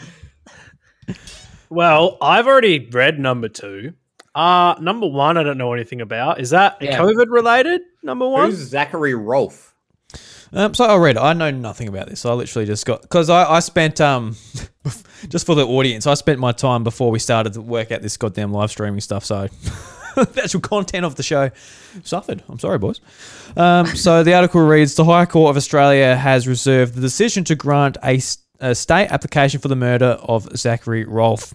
Well, I've already read number two. Uh, number one, I don't know anything about. Is that yeah. COVID related? Number one? Who's Zachary Rolfe? Um, so I'll read it. I know nothing about this. I literally just got, because I, I spent, um, just for the audience, I spent my time before we started to work out this goddamn live streaming stuff. So the actual content of the show suffered. I'm sorry, boys. Um, so the article reads, the High Court of Australia has reserved the decision to grant a, a state application for the murder of Zachary Rolfe.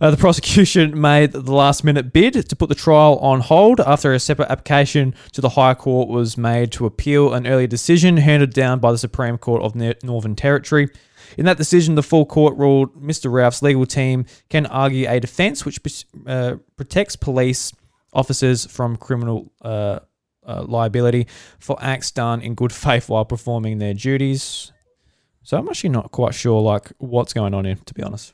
Uh, the prosecution made the last-minute bid to put the trial on hold after a separate application to the High Court was made to appeal an earlier decision handed down by the Supreme Court of Northern Territory. In that decision, the full court ruled Mister Rolfe's legal team can argue a defence which uh, protects police officers from criminal uh, uh, liability for acts done in good faith while performing their duties. So I'm actually not quite sure like what's going on here, to be honest.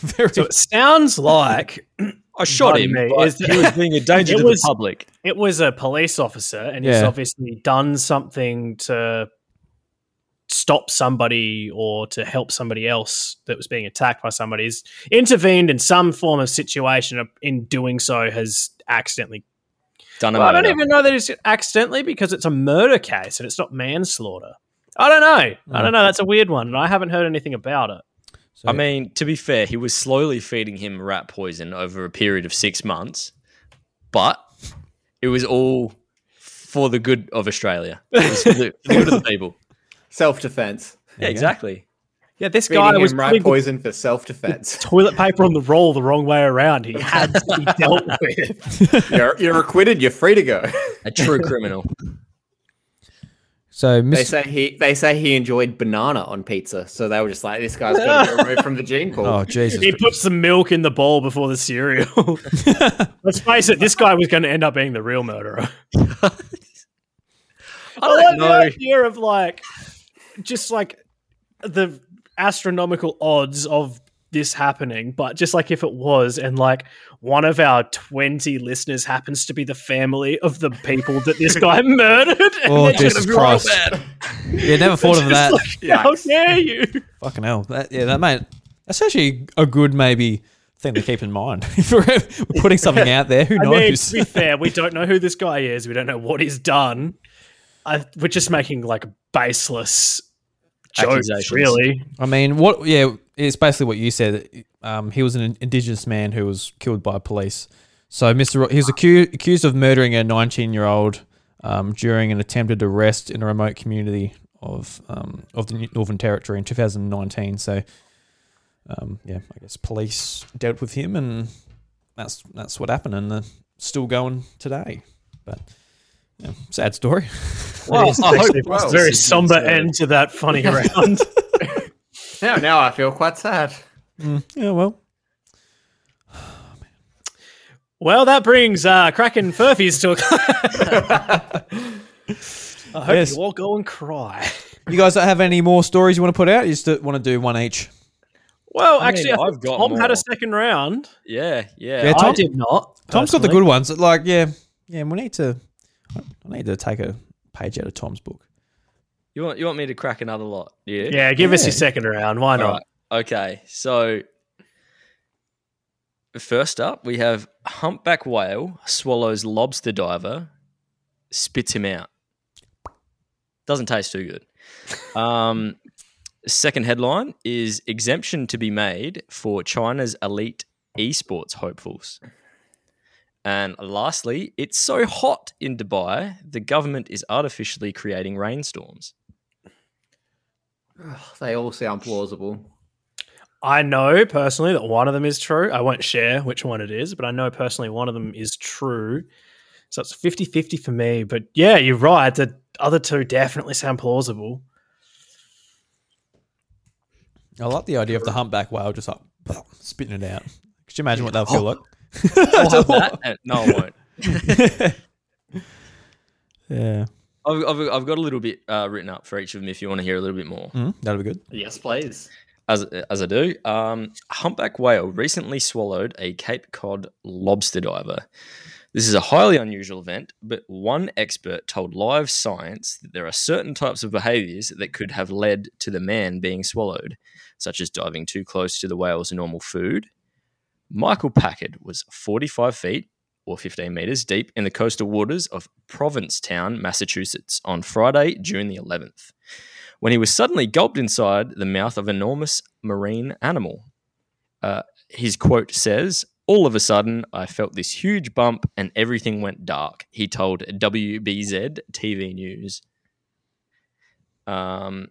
Very so it sounds like I shot him. Me, but he was being a danger to was, the public. It was a police officer, and yeah. he's obviously done something to stop somebody or to help somebody else that was being attacked by somebody. He's intervened in some form of situation, in doing so has accidentally done a well, murder. I don't even know that it's accidentally, because it's a murder case and it's not manslaughter. I don't know. Mm. I don't know. That's a weird one, and I haven't heard anything about it. So, I mean, to be fair, he was slowly feeding him rat poison over a period of six months, but it was all for the good of Australia. It was for the, for the good of the people. Self-defense. Yeah, exactly. Yeah, this Feeding guy was rat poison for self-defense. Toilet paper on the roll the wrong way around. He had to be dealt with. You're, you're acquitted. You're free to go. A true criminal. So Mister they say he they say he enjoyed banana on pizza, so they were just like, this guy's got to be removed from the gene pool. Oh Jesus! He puts the milk in the bowl before the cereal. Let's face it, this guy was going to end up being the real murderer. I don't I love know. The idea of like just like the astronomical odds of this happening, but just like if it was, and like one of our twenty listeners happens to be the family of the people that this guy murdered. Oh, Jesus Christ. Yeah, never thought of that. Like, how dare you? Fucking hell. That, yeah, that mate, that's actually a good maybe thing to keep in mind. If we're putting something out there, who knows? I mean, to be fair, we don't know who this guy is. We don't know what he's done. I, we're just making like baseless jokes, really. I mean, what, yeah. It's basically what you said. Um, he was an Indigenous man who was killed by police. So Mister Ro- he was acu- accused of murdering a nineteen-year-old um, during an attempted arrest in a remote community of um, of the Northern Territory in two thousand nineteen. So, um, yeah, I guess police dealt with him, and that's that's what happened, and they're still going today. But yeah, sad story. Well, it's I hope well. Very somber so. End to that funny round. Now, now I feel quite sad. Mm. Yeah, well. Oh, man. Well, that brings uh, Crackin' Furphies to a I hope yes. you all go and cry. You guys don't have any more stories you want to put out? You just want to do one each? Well, I actually, mean, I I've got Tom more. Had a second round. Yeah, yeah. yeah Tom, I did not. Tom's personally. Got the good ones. Like, yeah, yeah. We need to. I need to take a page out of Tom's book. You want you want me to crack another lot? Yeah. Yeah, give yeah. us your second round. Why not? Right. Okay. So first up, we have humpback whale swallows lobster diver, spits him out. Doesn't taste too good. Um, second headline is exemption to be made for China's elite esports hopefuls. And lastly, it's so hot in Dubai, the government is artificially creating rainstorms. They all sound plausible. I know personally that one of them is true. I won't share which one it is, but I know personally one of them is true. So it's fifty-fifty for me. But yeah, you're right. The other two definitely sound plausible. I like the idea of the humpback whale just like spitting it out. Could you imagine what that would feel like? I'll have that. No, I won't. Yeah. I've, I've, I've got a little bit uh, written up for each of them if you want to hear a little bit more. Mm, that'll be good. Yes, please. As as I do. Um, humpback whale recently swallowed a Cape Cod lobster diver. This is a highly unusual event, but one expert told Live Science that there are certain types of behaviours that could have led to the man being swallowed, such as diving too close to the whale's normal food. Michael Packard was forty-five feet or fifteen meters deep in the coastal waters of Provincetown, Massachusetts on Friday, June the eleventh, when he was suddenly gulped inside the mouth of an enormous marine animal. Uh, his quote says, "All of a sudden, I felt this huge bump and everything went dark," he told W B Z T V News. Um,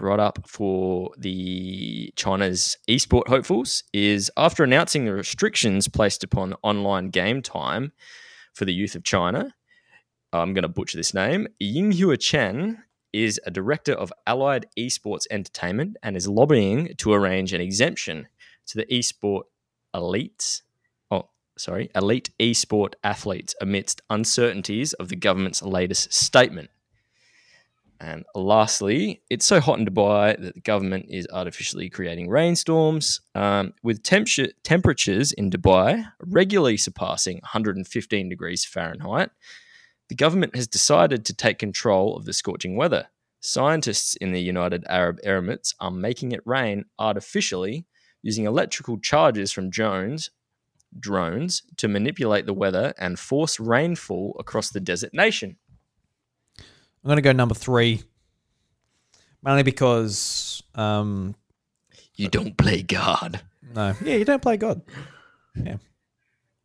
write-up for the China's eSport hopefuls is, after announcing the restrictions placed upon online game time for the youth of China, I'm going to butcher this name, Yinghua Chen is a director of Allied Esports Entertainment and is lobbying to arrange an exemption to the eSport elites, oh, sorry, elite eSport athletes amidst uncertainties of the government's latest statement. And lastly, it's so hot in Dubai that the government is artificially creating rainstorms, um, with temperature, temperatures in Dubai regularly surpassing one hundred fifteen degrees Fahrenheit. The government has decided to take control of the scorching weather. Scientists in the United Arab Emirates are making it rain artificially using electrical charges from drones, drones to manipulate the weather and force rainfall across the desert nation. I'm going to go number three, mainly because... Um, you don't play God. No. Yeah, you don't play God. Yeah.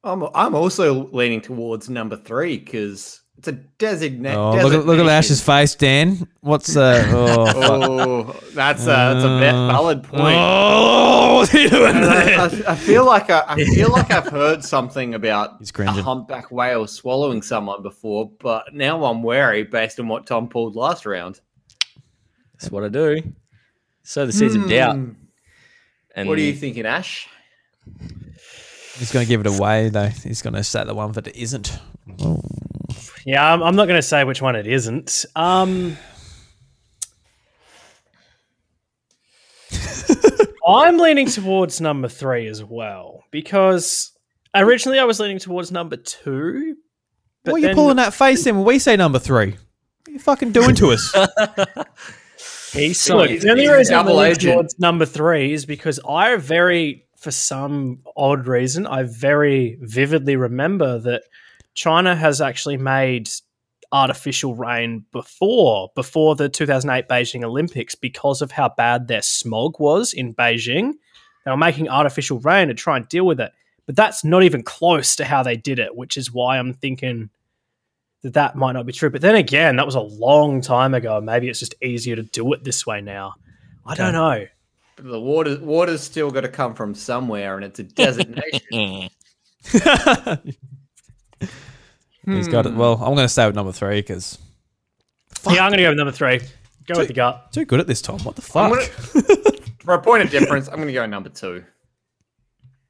I'm I'm also leaning towards number three because it's a designate. Oh, look, look at Ash's face, Dan. What's... Uh, oh, oh that's, a, that's a valid point. Oh, what are you doing there? I, I, I, feel like I, I feel like I've heard something about a humpback whale swallowing someone before, but now I'm wary based on what Tom pulled last round. That's what I do. So the seeds mm. of doubt. And what are you thinking, Ash? He's going to give it away, though. He's going to say the one that it isn't. Oh. Yeah, I'm, I'm not going to say which one it isn't. Um, I'm leaning towards number three as well because originally I was leaning towards number two. But what are you then... pulling that face in when we say number three? What are you fucking doing to us? He's so Look, the only reason I'm leaning towards number three is because I very... for some odd reason, I very vividly remember that China has actually made artificial rain before, before the two thousand eight Beijing Olympics because of how bad their smog was in Beijing. They were making artificial rain to try and deal with it, but that's not even close to how they did it, which is why I'm thinking that that might not be true. But then again, that was a long time ago. Maybe it's just easier to do it this way now. I don't know. But the water, water's still got to come from somewhere, and it's a desert nation. He's got it. Well, I'm going to stay with number three because. Yeah, I'm going to go with number three. Go too, with the gut. Too good at this, Tom. What the fuck? Gonna, for a point of difference, I'm going to go number two.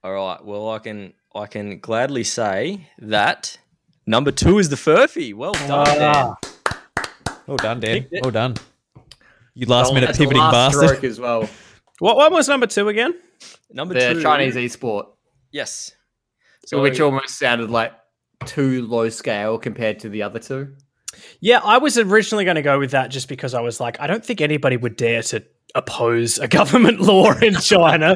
All right. Well, I can I can gladly say that number two is the Furphy. Well done, Dan. Well done, Dan. Well done. You last minute pivoting bastard. Stroke as well. What one was number two again? Number the two. The Chinese eSport. Yes. So Which almost sounded like too low scale compared to the other two. Yeah, I was originally going to go with that just because I was like, I don't think anybody would dare to oppose a government law in China.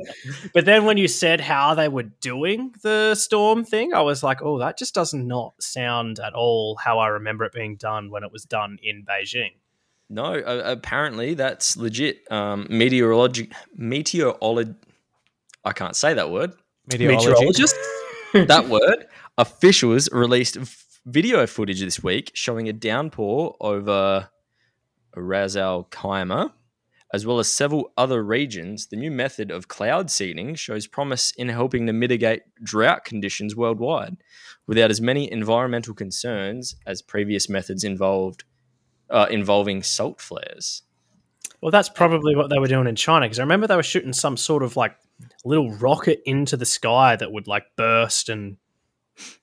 But then when you said how they were doing the storm thing, I was like, oh, that just does not sound at all how I remember it being done when it was done in Beijing. No, uh, apparently that's legit. Um, meteorologic, meteorolog, I can't say that word. Meteorologist. That word. Officials released video footage this week showing a downpour over Ras Al Khaimah, as well as several other regions. The new method of cloud seeding shows promise in helping to mitigate drought conditions worldwide, without as many environmental concerns as previous methods involved. Uh, involving salt flares. Well, that's probably what they were doing in China because I remember they were shooting some sort of like little rocket into the sky that would like burst, and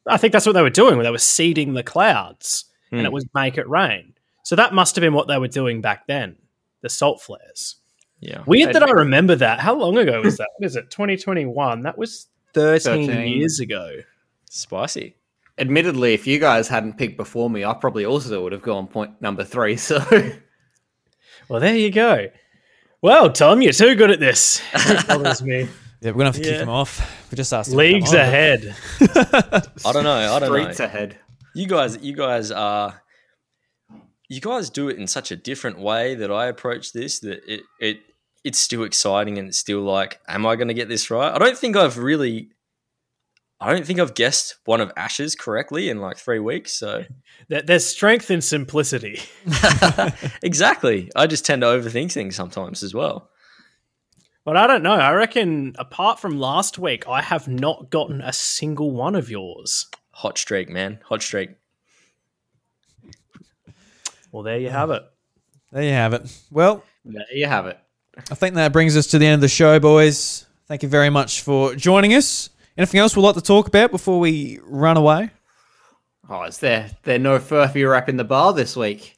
I think that's what they were doing where they were seeding the clouds hmm. and it would make it rain. So that must have been what they were doing back then, the salt flares. Yeah. Weird that I remember that. How long ago was that? What is it? twenty twenty-one. That was thirteen, thirteen years ago. Spicy. Admittedly, if you guys hadn't picked before me, I probably also would have gone point number three. So, well, there you go. Well, Tom, you're too good at this. That me. Yeah, we're gonna have to yeah. kick him off. We just asked. Leagues him ahead. I don't know. I don't Streets know. Streets ahead. You guys, you guys are. You guys do it in such a different way that I approach this. That it it it's still exciting and it's still like, am I going to get this right? I don't think I've really. I don't think I've guessed one of Ash's correctly in like three weeks. So there's strength in simplicity. Exactly. I just tend to overthink things sometimes as well. But I don't know. I reckon apart from last week, I have not gotten a single one of yours. Hot streak, man. Hot streak. Well, there you have it. There you have it. Well, there you have it. I think that brings us to the end of the show, boys. Thank you very much for joining us. Anything else we'd like to talk about before we run away? Oh, is there there no Furphy rap in the bar this week?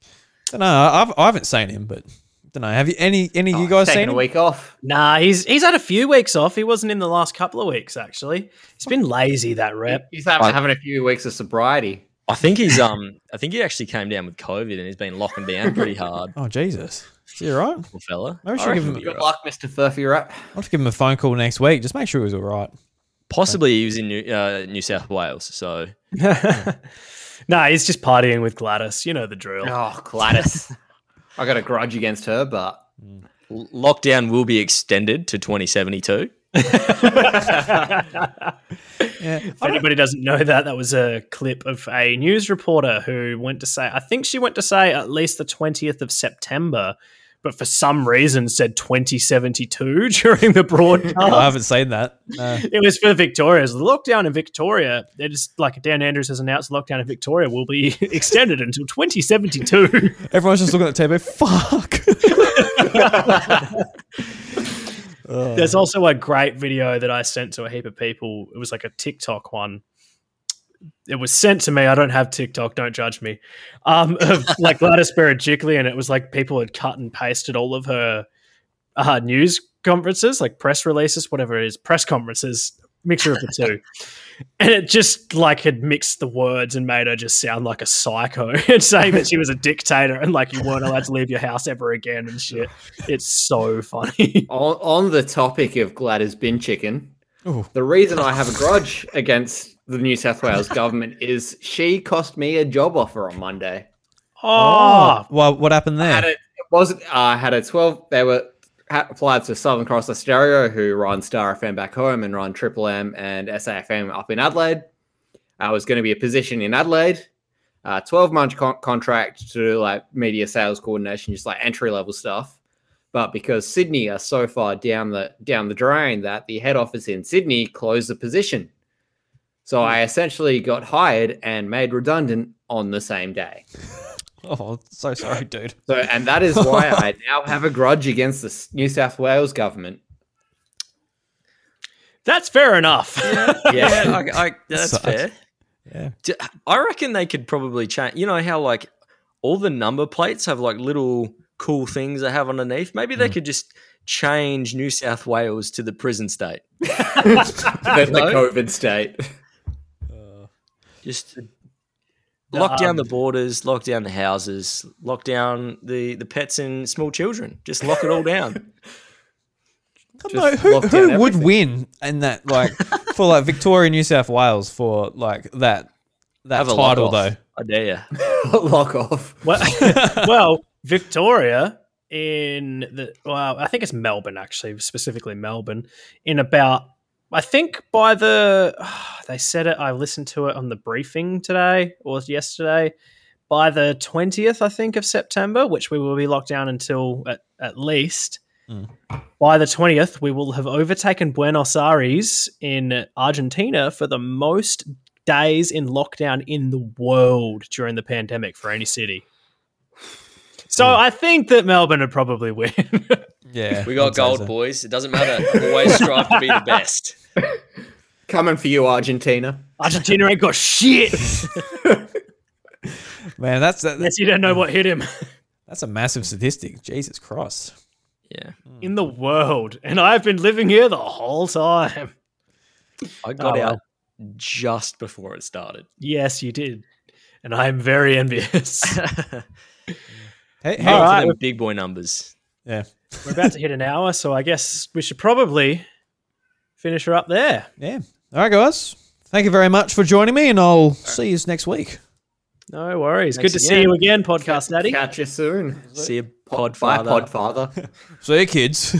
I don't know. I've, I haven't seen him, but I don't know. Have you any any of oh, you guys seen him? Taking a week off. Nah, he's he's had a few weeks off. He wasn't in the last couple of weeks, actually. He's been lazy, that rep. He's having, I, having a few weeks of sobriety. I think he's um. I think he actually came down with COVID and he's been locking down pretty hard. Oh, Jesus. Is he all right? Poor fella. Maybe I should give him good luck, Mister Furphy rap. I'll just give him a phone call next week. Just make sure he's all right. Possibly he was in New, uh, New South Wales, so. Yeah. Nah, he's just partying with Gladys. You know the drill. Oh, Gladys. I got a grudge against her, but. Lockdown will be extended to twenty seventy-two. Yeah. If anybody doesn't know that, that was a clip of a news reporter who went to say, I think she went to say at least the twentieth of September. But for some reason said twenty seventy-two during the broadcast. No, I haven't seen that. No. It was for Victoria's. The lockdown in Victoria, they're just like Dan Andrews has announced lockdown in Victoria will be extended until twenty seventy-two. Everyone's just looking at the table, fuck. Oh. There's also a great video that I sent to a heap of people. It was like a TikTok one. It was sent to me. I don't have TikTok. Don't judge me. Um, of like Gladys Berejiklian, and it was like people had cut and pasted all of her uh, news conferences, like press releases, whatever it is, press conferences, mixture of the two. And it just like had mixed the words and made her just sound like a psycho and saying that she was a dictator and like you weren't allowed to leave your house ever again and shit. It's so funny. On, on the topic of Gladys bin chicken, ooh. The reason I have a grudge against the New South Wales government is she cost me a job offer on Monday. Oh, oh. Well, what happened there? I had a, it wasn't. Uh, I had a twelve. They were had applied to Southern Cross Austereo, who run Star F M back home and run Triple M and S A F M up in Adelaide. I was going to be a position in Adelaide, uh, twelve month con- contract to do like media sales coordination, just like entry level stuff. But because Sydney are so far down the down the drain that the head office in Sydney closed the position. So I essentially got hired and made redundant on the same day. Oh, so sorry, dude. So, and that is why I now have a grudge against the New South Wales government. That's fair enough. Yeah, yeah. I, I, that's so, fair. Yeah, I reckon they could probably change. You know how like all the number plates have like little cool things they have underneath. Maybe they mm. could just change New South Wales to the prison state, the, the COVID state. Just lock down um, the borders, lock down the houses, lock down the, the pets and small children. Just lock it all down. I don't know, who who would win in that, like, for like Victoria, New South Wales for like that that title though? I dare you. Lock off. Well, well, Victoria in the well, I think it's Melbourne actually, specifically Melbourne in about. I think by the, oh, they said it, I listened to it on the briefing today or yesterday, by the twentieth, I think, of September, which we will be locked down until at, at least. Mm. By the twentieth, we will have overtaken Buenos Aires in Argentina for the most days in lockdown in the world during the pandemic for any city. So mm. I think that Melbourne would probably win. Yeah, we got gold, so. Boys. It doesn't matter. Always strive to be the best. Coming for you, Argentina. Argentina ain't got shit. Man, that's, that's unless you don't know what hit him. That's a massive statistic. Jesus Christ. Yeah, in the world, and I've been living here the whole time. I got oh, out well. just before it started. Yes, you did, and I'm very envious. Hey, hey, all right, for them big boy numbers. Yeah. We're about to hit an hour, so I guess we should probably finish her up there. Yeah. All right, guys. Thank you very much for joining me, and I'll all see right. you next week. No worries. Thanks Good to again. see you again, Podcast catch, Daddy. Catch you soon. See you, Podfather. Bye, Podfather. See you, kids.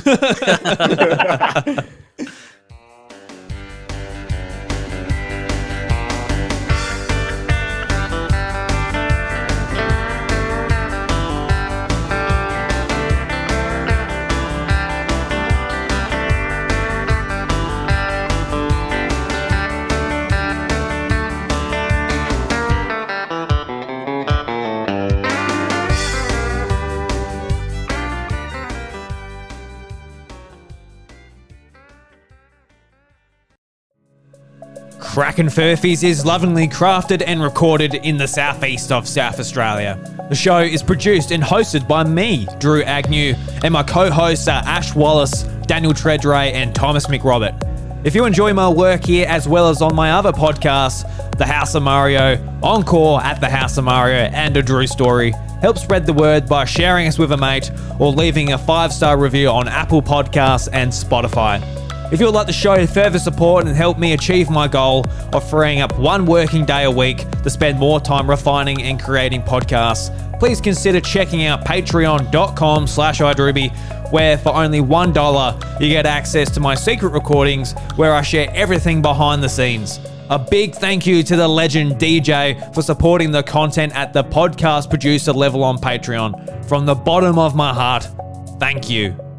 Crackin' Furphies is lovingly crafted and recorded in the southeast of South Australia. The show is produced and hosted by me, Drew Agnew, and my co-hosts are Ash Wallace, Daniel Tredray, and Thomas McRobert. If you enjoy my work here as well as on my other podcasts, The House of Mario, Encore at The House of Mario, and A Drew Story, help spread the word by sharing us with a mate or leaving a five-star review on Apple Podcasts and Spotify. If you would like to show further support and help me achieve my goal of freeing up one working day a week to spend more time refining and creating podcasts, please consider checking out patreon.com slash iDruby, where for only one dollar you get access to my secret recordings where I share everything behind the scenes. A big thank you to the legend D J for supporting the content at the podcast producer level on Patreon. From the bottom of my heart, thank you.